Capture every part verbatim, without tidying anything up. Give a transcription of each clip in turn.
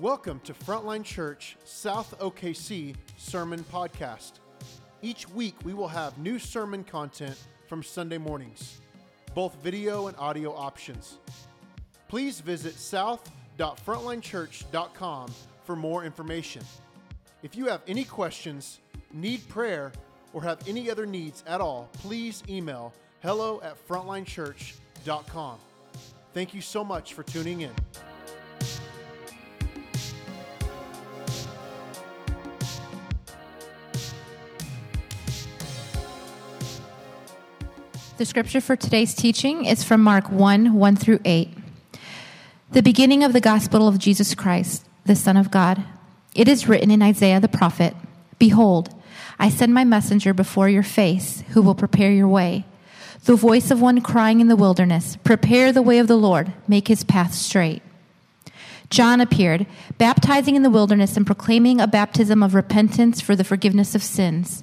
Welcome to Frontline Church South O K C Sermon Podcast. Each week we will have new sermon content from Sunday mornings, both video and audio options. Please visit south dot frontline church dot com for more information. If you have any questions, need prayer, or have any other needs at all, please email hello at frontline church dot com. Thank you so much for tuning in. The scripture for today's teaching is from Mark one, one through eight. The beginning of the gospel of Jesus Christ, the Son of God. It is written in Isaiah the prophet, "Behold, I send my messenger before your face, who will prepare your way. The voice of one crying in the wilderness, 'Prepare the way of the Lord, make his path straight.' John appeared, baptizing in the wilderness and proclaiming a baptism of repentance for the forgiveness of sins.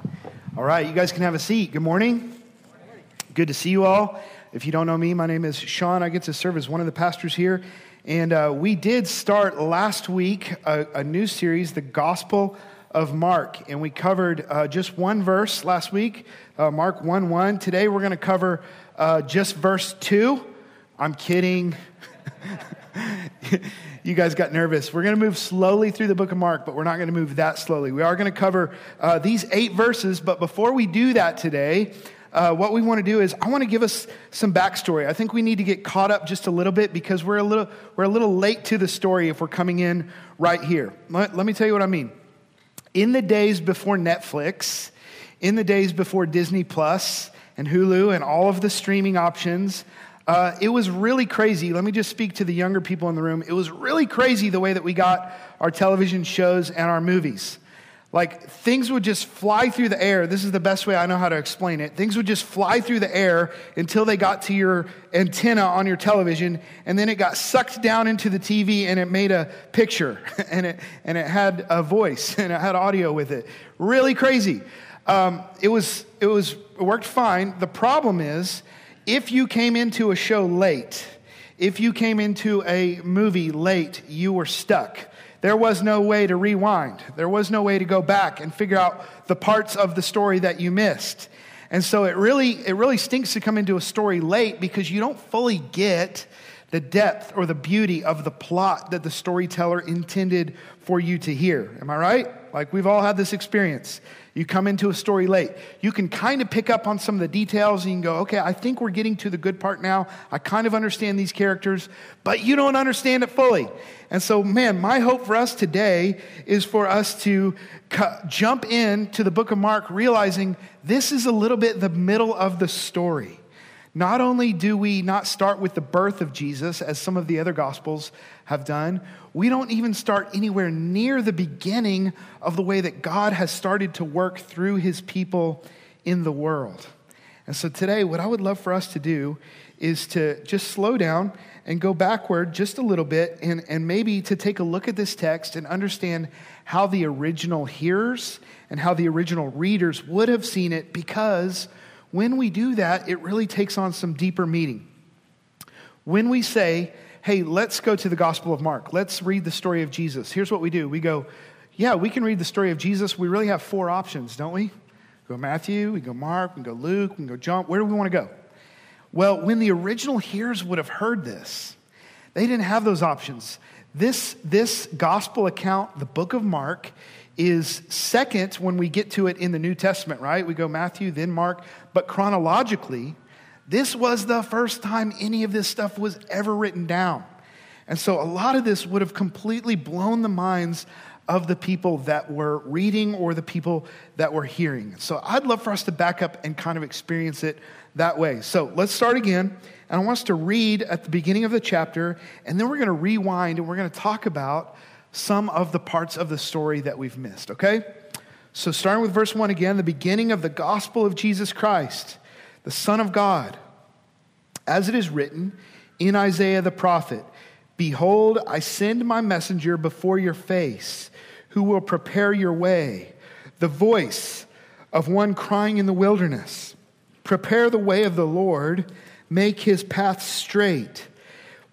All right, you guys can have a seat. Good morning. Good to see you all. If you don't know me, my name is Sean. I get to serve as one of the pastors here. And uh, we did start last week a, a new series, The Gospel of Mark. And we covered uh, just one verse last week, uh, Mark one one. Today we're going to cover uh, just verse two. I'm kidding. You guys got nervous. We're going to move slowly through the book of Mark, but we're not going to move that slowly. We are going to cover uh, these eight verses, but before we do that today, uh, what we want to do is I want to give us some backstory. I think we need to get caught up just a little bit because we're a little we're a little late to the story if we're coming in right here. Let, let me tell you what I mean. In the days before Netflix, in the days before Disney Plus and Hulu and all of the streaming options, Uh, it was really crazy. Let me just speak to the younger people in the room. It was really crazy the way that we got our television shows and our movies. Like, things would just fly through the air. This is the best way I know how to explain it. Things would just fly through the air until they got to your antenna on your television, and then it got sucked down into the T V, and it made a picture, and it and it had a voice, and it had audio with it. Really crazy. Um, it was it was it worked fine. The problem is, if you came into a show late, if you came into a movie late, you were stuck. There was no way to rewind. There was no way to go back and figure out the parts of the story that you missed. And so it really it really stinks to come into a story late because you don't fully get the depth or the beauty of the plot that the storyteller intended for you to hear. Am I right? Like, we've all had this experience. You come into a story late. You can kind of pick up on some of the details and you can go, okay, I think we're getting to the good part now. I kind of understand these characters, but you don't understand it fully. And so, man, my hope for us today is for us to cu- jump in to the book of Mark, realizing this is a little bit the middle of the story. Not only do we not start with the birth of Jesus, as some of the other gospels have done, we don't even start anywhere near the beginning of the way that God has started to work through his people in the world. And so today, what I would love for us to do is to just slow down and go backward just a little bit and, and maybe to take a look at this text and understand how the original hearers and how the original readers would have seen it, because when we do that, it really takes on some deeper meaning. When we say, hey, let's go to the Gospel of Mark. Let's read the story of Jesus. Here's what we do. We go, yeah, we can read the story of Jesus. We really have four options, don't we? We go Matthew, we go Mark, we go Luke, we go John. Where do we want to go? Well, when the original hearers would have heard this, they didn't have those options. This, this gospel account, the book of Mark, is second when we get to it in the New Testament, right? We go Matthew, then Mark. But chronologically, this was the first time any of this stuff was ever written down. And so a lot of this would have completely blown the minds of the people that were reading or the people that were hearing. So I'd love for us to back up and kind of experience it that way. So let's start again. And I want us to read at the beginning of the chapter, and then we're going to rewind and we're going to talk about some of the parts of the story that we've missed, okay? So starting with verse one again, the beginning of the gospel of Jesus Christ, the Son of God, as it is written in Isaiah the prophet, "Behold, I send my messenger before your face, who will prepare your way, the voice of one crying in the wilderness, prepare the way of the Lord, make his path straight."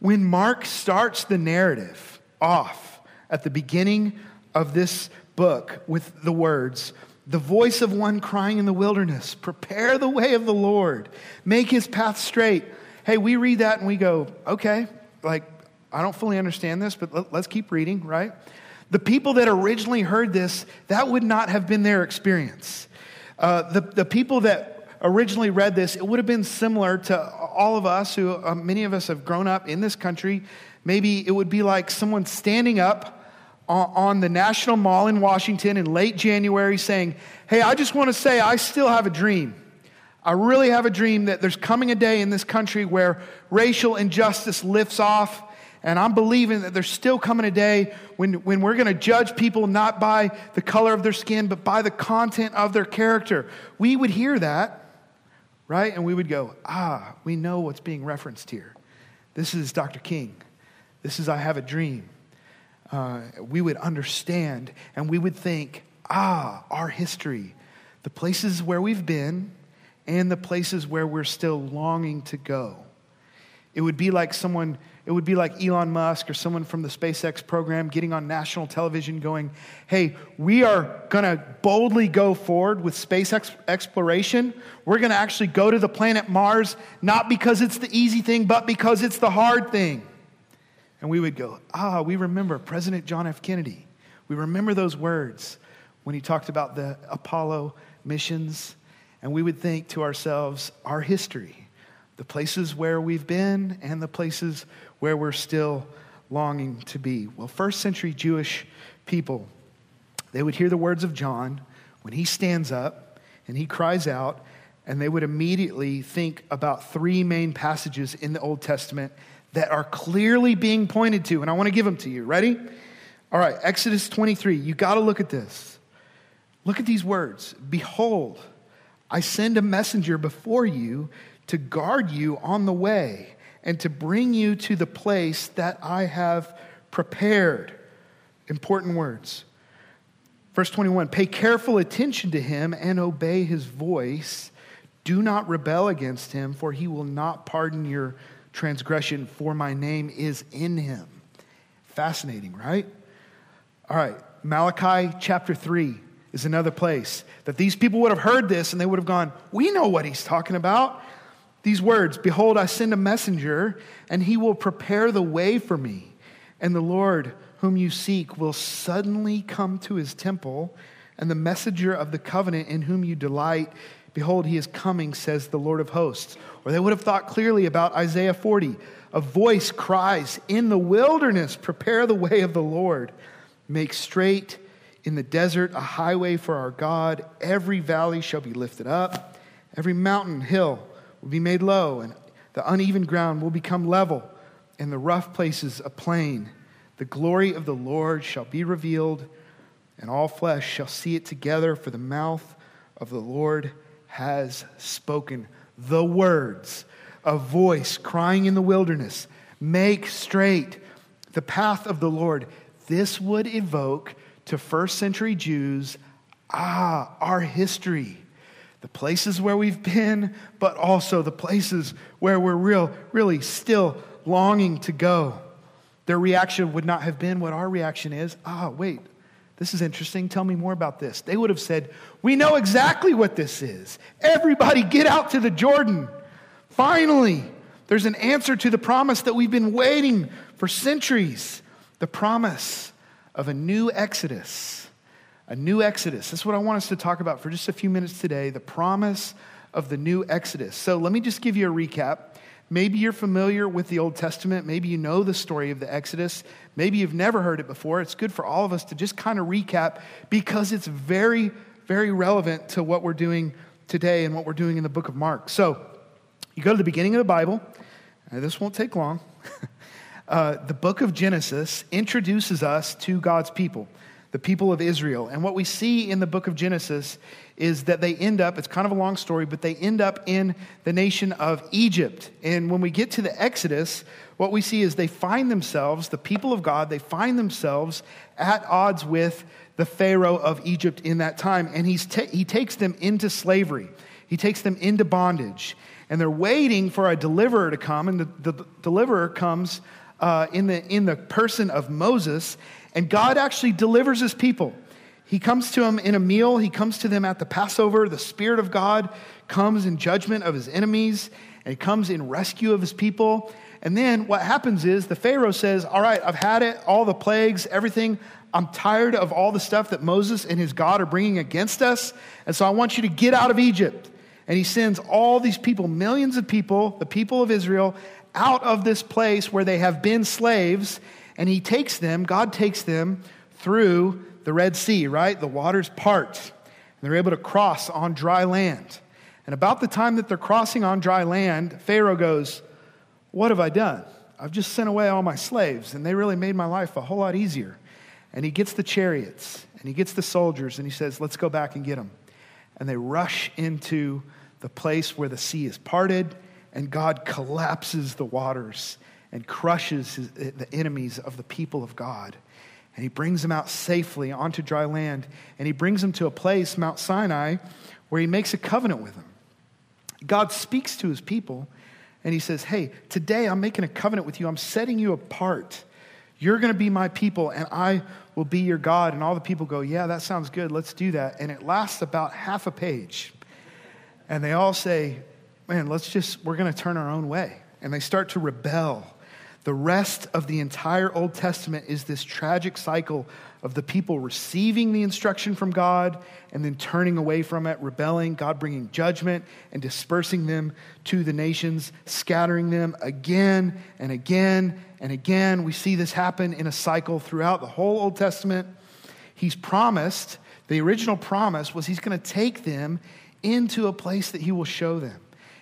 When Mark starts the narrative off at the beginning of this book with the words, "The voice of one crying in the wilderness, prepare the way of the Lord, make his path straight." Hey, we read that and we go, okay, like, I don't fully understand this, but let's keep reading, right? The people that originally heard this, that would not have been their experience. Uh, the, the people that originally read this, it would have been similar to all of us who, uh, many of us have grown up in this country. Maybe it would be like someone standing up on the National Mall in Washington in late January saying, "Hey, I just want to say I still have a dream. I really have a dream that there's coming a day in this country where racial injustice lifts off, and I'm believing that there's still coming a day when, when we're going to judge people not by the color of their skin, but by the content of their character." We would hear that, right? And we would go, ah, we know what's being referenced here. This is Doctor King. This is I Have a Dream. Uh, we would understand, and we would think, ah, our history, the places where we've been and the places where we're still longing to go. It would be like someone, it would be like Elon Musk or someone from the SpaceX program getting on national television going, "Hey, we are going to boldly go forward with space ex- exploration. We're going to actually go to the planet Mars, not because it's the easy thing, but because it's the hard thing." And we would go, ah, we remember President John F. Kennedy. We remember those words when he talked about the Apollo missions. And we would think to ourselves, our history, the places where we've been and the places where we're still longing to be. Well, first century Jewish people, they would hear the words of John when he stands up and he cries out, and they would immediately think about three main passages in the Old Testament that are clearly being pointed to, and I want to give them to you. Ready? All right, Exodus twenty-three. You got to look at this. Look at these words. "Behold, I send a messenger before you to guard you on the way and to bring you to the place that I have prepared." Important words. Verse twenty-one, "Pay careful attention to him and obey his voice. Do not rebel against him, for he will not pardon your transgression, for my name is in him." Fascinating, right? All right, Malachi chapter three is another place that these people would have heard this and they would have gone, we know what he's talking about. These words, "Behold, I send a messenger, and he will prepare the way for me. And the Lord whom you seek will suddenly come to his temple, and the messenger of the covenant in whom you delight, behold, he is coming, says the Lord of hosts." Or they would have thought clearly about Isaiah forty. "A voice cries in the wilderness, prepare the way of the Lord. Make straight in the desert a highway for our God. Every valley shall be lifted up. Every mountain hill will be made low, and the uneven ground will become level, and the rough places a plain. The glory of the Lord shall be revealed, and all flesh shall see it together, for the mouth of the Lord has spoken." The words, a voice crying in the wilderness, make straight the path of the Lord. This would evoke to first century Jews, ah, our history, the places where we've been, but also the places where we're real, really still longing to go. Their reaction would not have been what our reaction is. Ah, wait, this is interesting. Tell me more about this. They would have said, we know exactly what this is. Everybody get out to the Jordan. Finally, there's an answer to the promise that we've been waiting for centuries. The promise of a new Exodus. A new Exodus. That's what I want us to talk about for just a few minutes today. The promise of the new Exodus. So let me just give you a recap. Maybe you're familiar with the Old Testament. Maybe you know the story of the Exodus. Maybe you've never heard it before. It's good for all of us to just kind of recap because it's very, very relevant to what we're doing today and what we're doing in the book of Mark. So you go to the beginning of the Bible. This won't take long. uh, the book of Genesis introduces us to God's people, the people of Israel. And what we see in the book of Genesis is that they end up, it's kind of a long story, but they end up in the nation of Egypt. And when we get to the Exodus, what we see is they find themselves, the people of God, they find themselves at odds with the Pharaoh of Egypt in that time. And he's ta- he takes them into slavery. He takes them into bondage. And they're waiting for a deliverer to come. And the, the deliverer comes uh, in the in the person of Moses. And God actually delivers his people. He comes to them in a meal. He comes to them at the Passover. The Spirit of God comes in judgment of his enemies, and he comes in rescue of his people. And then what happens is the Pharaoh says, all right, I've had it, all the plagues, everything. I'm tired of all the stuff that Moses and his God are bringing against us. And so I want you to get out of Egypt. And he sends all these people, millions of people, the people of Israel, out of this place where they have been slaves. And he takes them, God takes them through the Red Sea, right? The waters part. And they're able to cross on dry land. And about the time that they're crossing on dry land, Pharaoh goes, what have I done? I've just sent away all my slaves, and they really made my life a whole lot easier. And he gets the chariots, and he gets the soldiers, and he says, let's go back and get them. And they rush into the place where the sea is parted, and God collapses the waters and crushes his, the enemies of the people of God. And he brings them out safely onto dry land. And he brings them to a place, Mount Sinai, where he makes a covenant with them. God speaks to his people, and he says, hey, today I'm making a covenant with you. I'm setting you apart. You're going to be my people, and I will be your God. And all the people go, yeah, that sounds good. Let's do that. And it lasts about half a page. And they all say, man, let's just, we're going to turn our own way. And they start to rebel. The rest of the entire Old Testament is this tragic cycle of the people receiving the instruction from God and then turning away from it, rebelling, God bringing judgment and dispersing them to the nations, scattering them again and again and again. We see this happen in a cycle throughout the whole Old Testament. He's promised, the original promise was he's going to take them into a place that he will show them.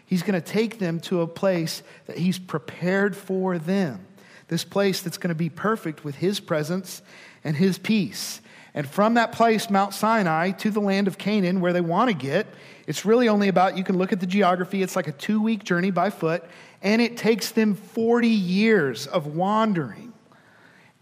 He's going to take them to a place that he's prepared for them. This place that's going to be perfect with his presence and his peace. And from that place, Mount Sinai, to the land of Canaan, where they want to get, it's really only about, you can look at the geography, it's like a two-week journey by foot, and it takes them forty years of wandering.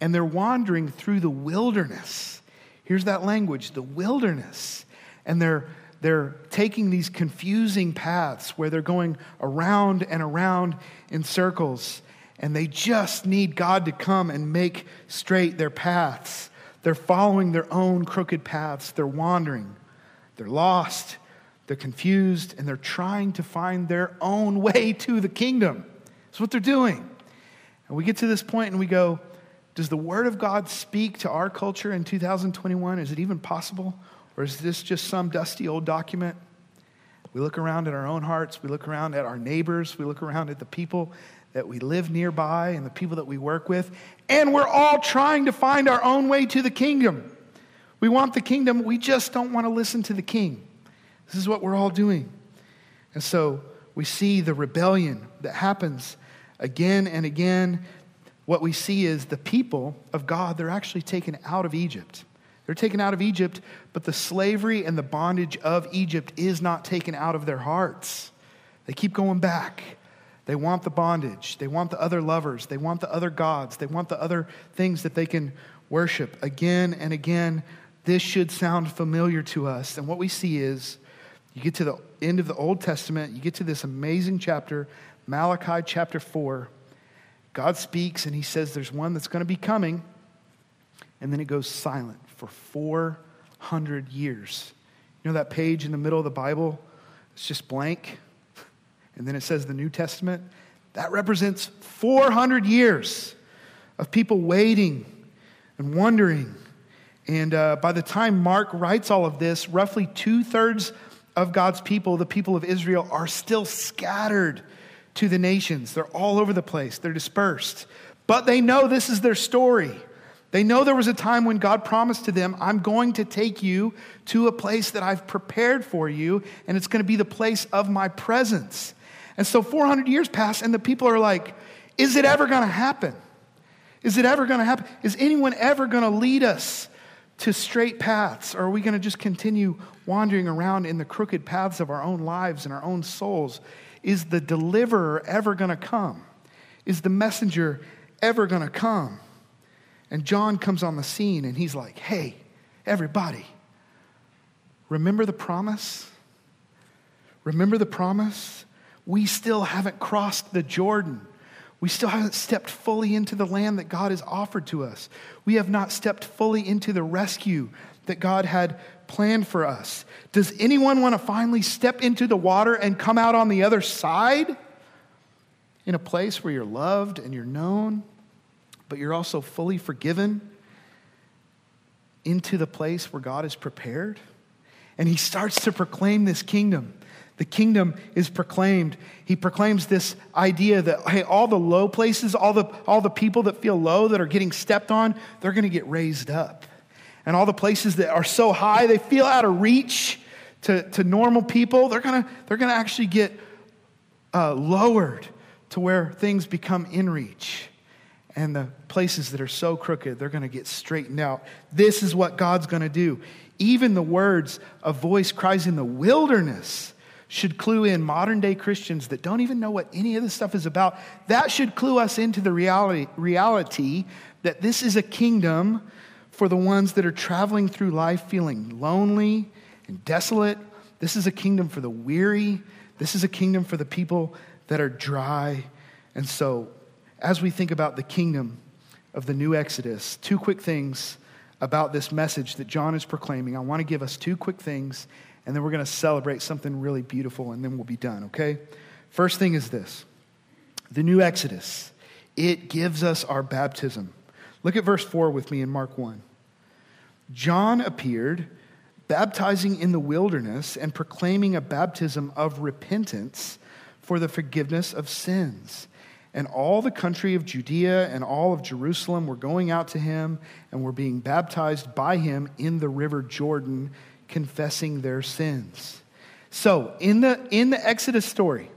And they're wandering through the wilderness. Here's that language, the wilderness. And they're They're taking these confusing paths where they're going around and around in circles, and they just need God to come and make straight their paths. They're following their own crooked paths. They're wandering. They're lost. They're confused, and they're trying to find their own way to the kingdom. That's what they're doing. And we get to this point and we go, does the Word of God speak to our culture in two thousand twenty-one? Is it even possible? Or is this just some dusty old document? We look around at our own hearts. We look around at our neighbors. We look around at the people that we live nearby and the people that we work with. And we're all trying to find our own way to the kingdom. We want the kingdom. We just don't want to listen to the king. This is what we're all doing. And so we see the rebellion that happens again and again. What we see is the people of God, they're actually taken out of Egypt. They're taken out of Egypt, but the slavery and the bondage of Egypt is not taken out of their hearts. They keep going back. They want the bondage. They want the other lovers. They want the other gods. They want the other things that they can worship again and again. This should sound familiar to us. And what we see is you get to the end of the Old Testament, you get to this amazing chapter, Malachi chapter four. God speaks and he says there's one that's going to be coming. And then it goes silent for four hundred years. You know that page in the middle of the Bible? It's just blank. And then it says the New Testament. That represents four hundred years of people waiting and wondering. And uh, by the time Mark writes all of this, roughly two-thirds of God's people, the people of Israel, are still scattered to the nations. They're all over the place. They're dispersed. But they know this is their story. They know there was a time when God promised to them, I'm going to take you to a place that I've prepared for you, and it's going to be the place of my presence. And so four hundred years pass, and the people are like, is it ever going to happen? Is it ever going to happen? Is anyone ever going to lead us to straight paths? Or are we going to just continue wandering around in the crooked paths of our own lives and our own souls? Is the deliverer ever going to come? Is the messenger ever going to come? And John comes on the scene and he's like, hey, everybody, remember the promise? Remember the promise? We still haven't crossed the Jordan. We still haven't stepped fully into the land that God has offered to us. We have not stepped fully into the rescue that God had planned for us. Does anyone want to finally step into the water and come out on the other side? In a place where you're loved and you're known, but you're also fully forgiven, into the place where God is prepared. And he starts to proclaim this kingdom. The kingdom is proclaimed. He proclaims this idea that, hey, all the low places, all the all the people that feel low, that are getting stepped on, they're going to get raised up. And all the places that are so high, they feel out of reach to, to normal people, they're going to they're going to actually get uh, lowered to where things become in reach. And the places that are so crooked, they're going to get straightened out. This is what God's going to do. Even the words, a voice cries in the wilderness, should clue in modern day Christians that don't even know what any of this stuff is about. That should clue us into the reality, reality that this is a kingdom for the ones that are traveling through life feeling lonely and desolate. This is a kingdom for the weary. This is a kingdom for the people that are dry. And so as we think about the kingdom of the new Exodus, two quick things about this message that John is proclaiming. I want to give us two quick things, and then we're going to celebrate something really beautiful, and then we'll be done, okay? First thing is this. The new Exodus, it gives us our baptism. Look at verse four with me in Mark one. John appeared, baptizing in the wilderness and proclaiming a baptism of repentance for the forgiveness of sins. And all the country of Judea and all of Jerusalem were going out to him and were being baptized by him in the river Jordan, confessing their sins. So in the in the Exodus story,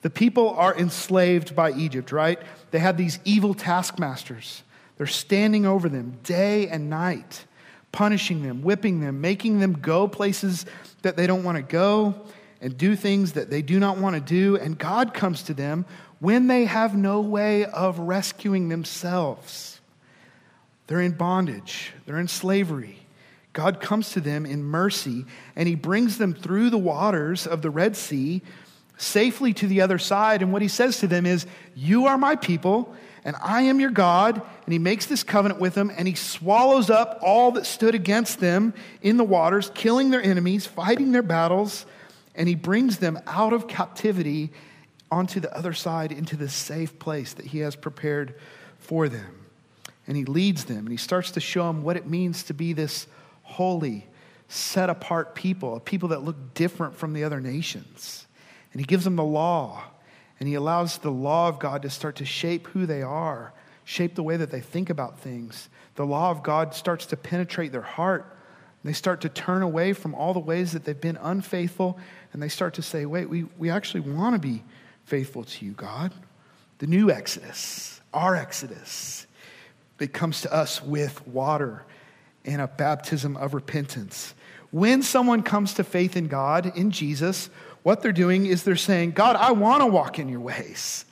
the people are enslaved by Egypt, right? They have these evil taskmasters. They're standing over them day and night, punishing them, whipping them, making them go places that they don't want to go and do things that they do not want to do. And God comes to them when they have no way of rescuing themselves. They're in bondage. They're in slavery. God comes to them in mercy, and he brings them through the waters of the Red Sea safely to the other side. And what he says to them is, you are my people, and I am your God. And he makes this covenant with them, and he swallows up all that stood against them in the waters, killing their enemies, fighting their battles, and he brings them out of captivity onto the other side, into this safe place that he has prepared for them. And he leads them, and he starts to show them what it means to be this holy, set-apart people, a people that look different from the other nations. And he gives them the law, and he allows the law of God to start to shape who they are, shape the way that they think about things. The law of God starts to penetrate their heart. They start to turn away from all the ways that they've been unfaithful, and they start to say, wait, we, we actually want to be faithful to you, God. The new Exodus, our Exodus, it comes to us with water and a baptism of repentance. When someone comes to faith in God, in Jesus, what they're doing is they're saying, God, I want to walk in your ways.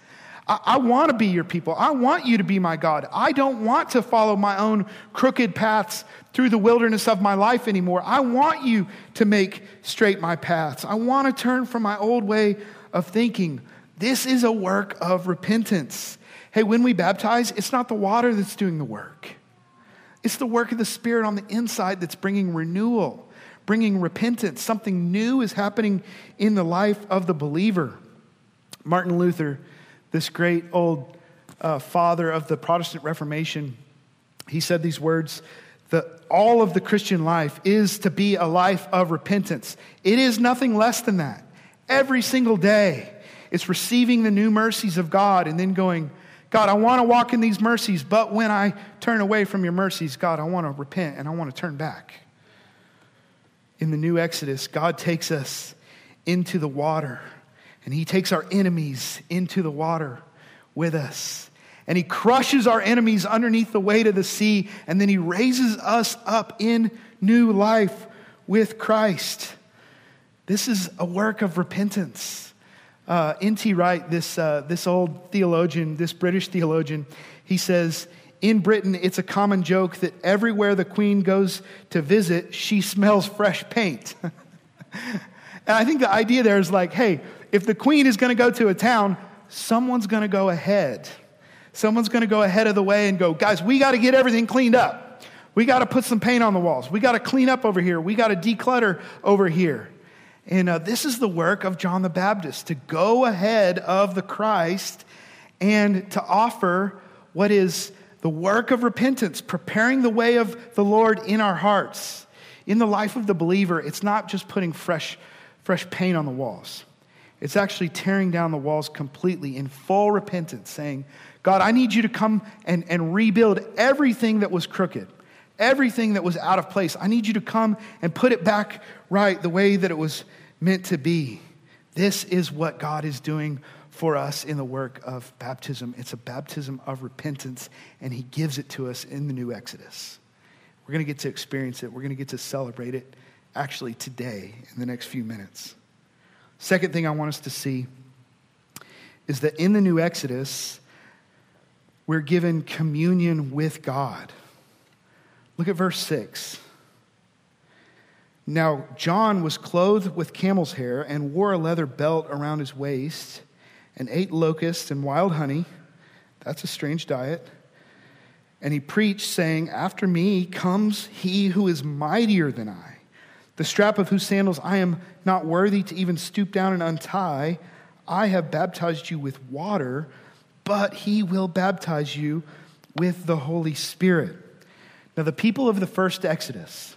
I want to be your people. I want you to be my God. I don't want to follow my own crooked paths through the wilderness of my life anymore. I want you to make straight my paths. I want to turn from my old way of thinking. This is a work of repentance. Hey, when we baptize, it's not the water that's doing the work. It's the work of the Spirit on the inside that's bringing renewal, bringing repentance. Something new is happening in the life of the believer. Martin Luther, this great old uh, father of the Protestant Reformation, he said these words, that all of the Christian life is to be a life of repentance. It is nothing less than that. Every single day, it's receiving the new mercies of God and then going, God, I want to walk in these mercies, but when I turn away from your mercies, God, I want to repent and I want to turn back. In the new Exodus, God takes us into the water, and he takes our enemies into the water with us. and he crushes our enemies underneath the weight of the sea, and then he raises us up in new life with Christ. This is a work of repentance. Uh, N T Wright, this uh, this old theologian, this British theologian, he says, in Britain, it's a common joke that everywhere the Queen goes to visit, she smells fresh paint. And I think the idea there is like, hey, if the Queen is going to go to a town, someone's going to go ahead. Someone's going to go ahead of the way and go, guys, we got to get everything cleaned up. We got to put some paint on the walls. We got to clean up over here. We got to declutter over here. And uh, this is the work of John the Baptist, to go ahead of the Christ and to offer what is the work of repentance, preparing the way of the Lord in our hearts. In the life of the believer, it's not just putting fresh, fresh paint on the walls. It's actually tearing down the walls completely in full repentance, saying, God, I need you to come and, and rebuild everything that was crooked, everything that was out of place. I need you to come and put it back right the way that it was meant to be. This is what God is doing for us in the work of baptism. It's a baptism of repentance, and he gives it to us in the new Exodus. We're going to get to experience it. We're going to get to celebrate it actually today in the next few minutes. Second thing I want us to see is that in the new Exodus, we're given communion with God. Look at verse six. Now, John was clothed with camel's hair and wore a leather belt around his waist, and ate locusts and wild honey. That's a strange diet. And he preached, saying, after me comes he who is mightier than I, the strap of whose sandals I am not worthy to even stoop down and untie. I have baptized you with water, but he will baptize you with the Holy Spirit. Now, the people of the first Exodus,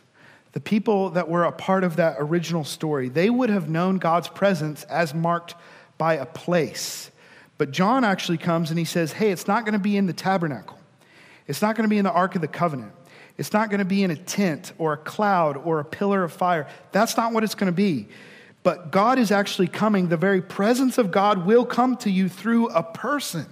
the people that were a part of that original story, they would have known God's presence as marked by a place. But John actually comes and he says, hey, it's not going to be in the tabernacle. It's not going to be in the Ark of the Covenant. It's not going to be in a tent or a cloud or a pillar of fire. That's not what it's going to be. But God is actually coming. The very presence of God will come to you through a person.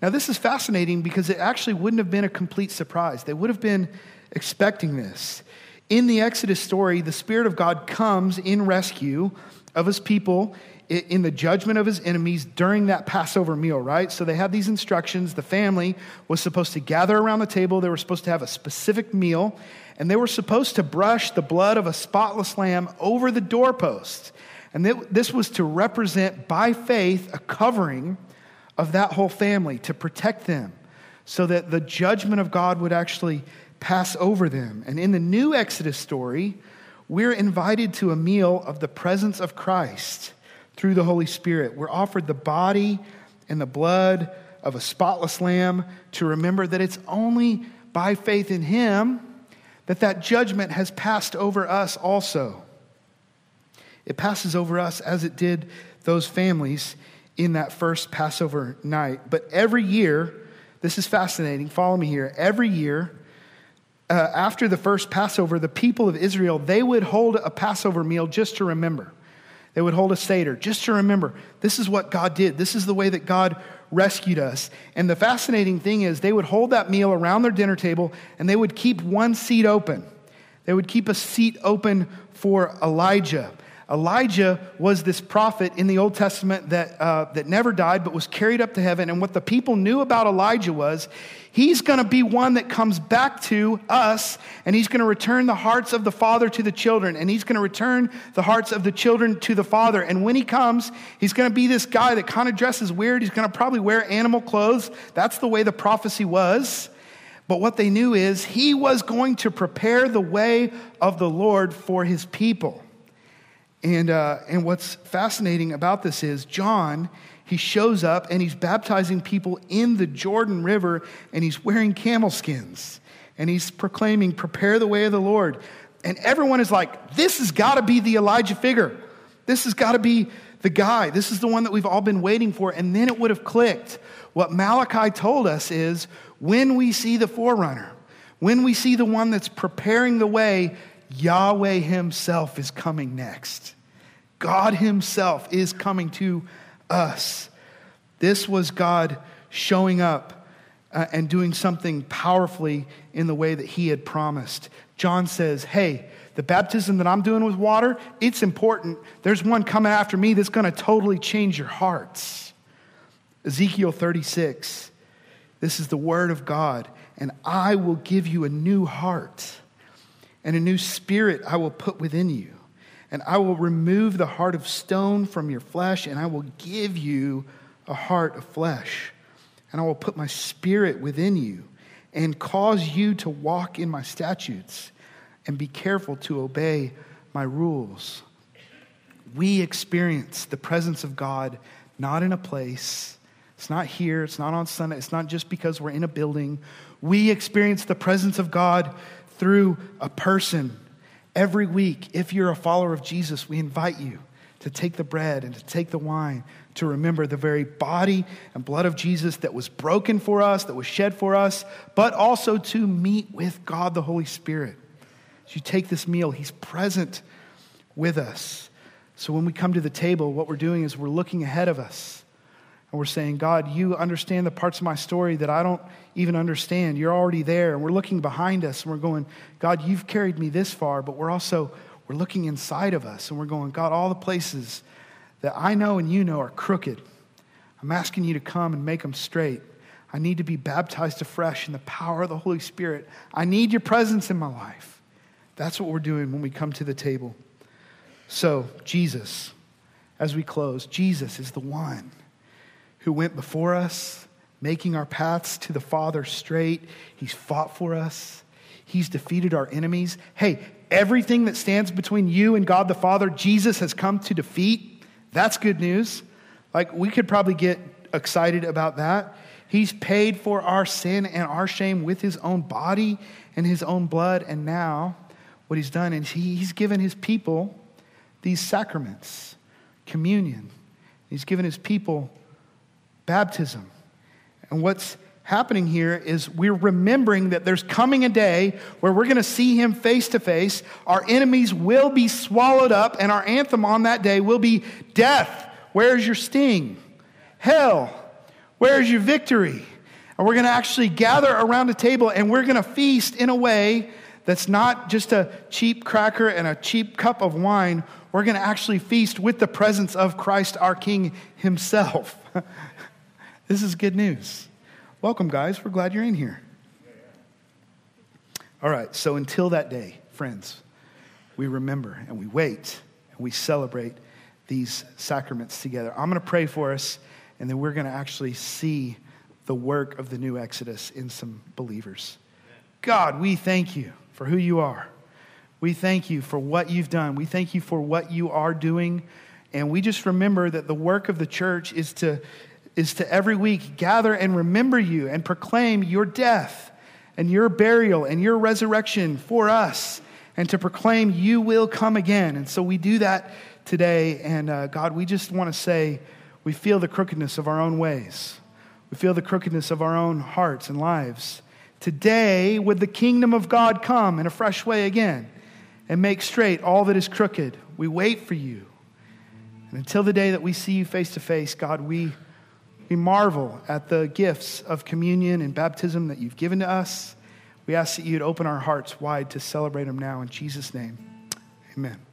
Now, this is fascinating because it actually wouldn't have been a complete surprise. They would have been expecting this. In the Exodus story, the Spirit of God comes in rescue of his people in the judgment of his enemies during that Passover meal, right? So they had these instructions. The family was supposed to gather around the table. They were supposed to have a specific meal, and they were supposed to brush the blood of a spotless lamb over the doorpost. And this was to represent, by faith, a covering of that whole family to protect them so that the judgment of God would actually pass over them. And in the new Exodus story, we're invited to a meal of the presence of Christ through the Holy Spirit. We're offered the body and the blood of a spotless lamb to remember that it's only by faith in him that that judgment has passed over us also. It passes over us as it did those families in that first Passover night. But every year, this is fascinating, follow me here, every year, uh, after the first Passover, the people of Israel, they would hold a Passover meal just to remember. They would hold a Seder just to remember, this is what God did. This is the way that God rescued us. And the fascinating thing is they would hold that meal around their dinner table, and they would keep one seat open. They would keep a seat open for Elijah. Elijah was this prophet in the Old Testament that uh, that never died but was carried up to heaven. And what the people knew about Elijah was he's going to be one that comes back to us, and he's going to return the hearts of the father to the children, and he's going to return the hearts of the children to the father. And when he comes, he's going to be this guy that kind of dresses weird. He's going to probably wear animal clothes. That's the way the prophecy was. But what they knew is he was going to prepare the way of the Lord for his people. And uh, and what's fascinating about this is John, he shows up and he's baptizing people in the Jordan River, and he's wearing camel skins, and he's proclaiming, prepare the way of the Lord. And everyone is like, this has got to be the Elijah figure. This has got to be the guy. This is the one that we've all been waiting for. And then it would have clicked. What Malachi told us is when we see the forerunner, when we see the one that's preparing the way, Yahweh himself is coming next. God himself is coming to us. This was God showing up uh, and doing something powerfully in the way that he had promised. John says, hey, the baptism that I'm doing with water, it's important. There's one coming after me that's going to totally change your hearts. Ezekiel thirty-six, this is the word of God. And I will give you a new heart, and a new spirit I will put within you. And I will remove the heart of stone from your flesh, and I will give you a heart of flesh. And I will put my spirit within you and cause you to walk in my statutes and be careful to obey my rules. We experience the presence of God not in a place. It's not here. It's not on Sunday. It's not just because we're in a building. We experience the presence of God through a person. Every week, if you're a follower of Jesus, we invite you to take the bread and to take the wine, to remember the very body and blood of Jesus that was broken for us, that was shed for us, but also to meet with God the Holy Spirit. As you take this meal, he's present with us. So when we come to the table, what we're doing is we're looking ahead of us. And we're saying, God, you understand the parts of my story that I don't even understand. You're already there. And we're looking behind us and we're going, God, you've carried me this far. But we're also, we're looking inside of us and we're going, God, all the places that I know and you know are crooked. I'm asking you to come and make them straight. I need to be baptized afresh in the power of the Holy Spirit. I need your presence in my life. That's what we're doing when we come to the table. So Jesus, as we close, Jesus is the one who went before us, making our paths to the Father straight. He's fought for us. He's defeated our enemies. Hey, everything that stands between you and God the Father, Jesus has come to defeat. That's good news. Like, we could probably get excited about that. He's paid for our sin and our shame with his own body and his own blood. And now what he's done is he, he's given his people these sacraments, communion. He's given his people baptism. And what's happening here is we're remembering that there's coming a day where we're going to see him face to face. Our enemies will be swallowed up, and our anthem on that day will be death. Where's your sting? Hell, where's your victory? And we're going to actually gather around a table and we're going to feast in a way that's not just a cheap cracker and a cheap cup of wine. We're going to actually feast with the presence of Christ, our King himself. This is good news. Welcome, guys. We're glad you're in here. All right, so until that day, friends, we remember and we wait and we celebrate these sacraments together. I'm going to pray for us, and then we're going to actually see the work of the new Exodus in some believers. God, we thank you for who you are. We thank you for what you've done. We thank you for what you are doing. And we just remember that the work of the church is to is to every week gather and remember you and proclaim your death and your burial and your resurrection for us, and to proclaim you will come again. And so we do that today. And uh, God, we just want to say we feel the crookedness of our own ways. We feel the crookedness of our own hearts and lives. Today, would the kingdom of God come in a fresh way again and make straight all that is crooked? We wait for you. And until the day that we see you face to face, God, we We marvel at the gifts of communion and baptism that you've given to us. We ask that you'd open our hearts wide to celebrate them now. In Jesus' name, amen.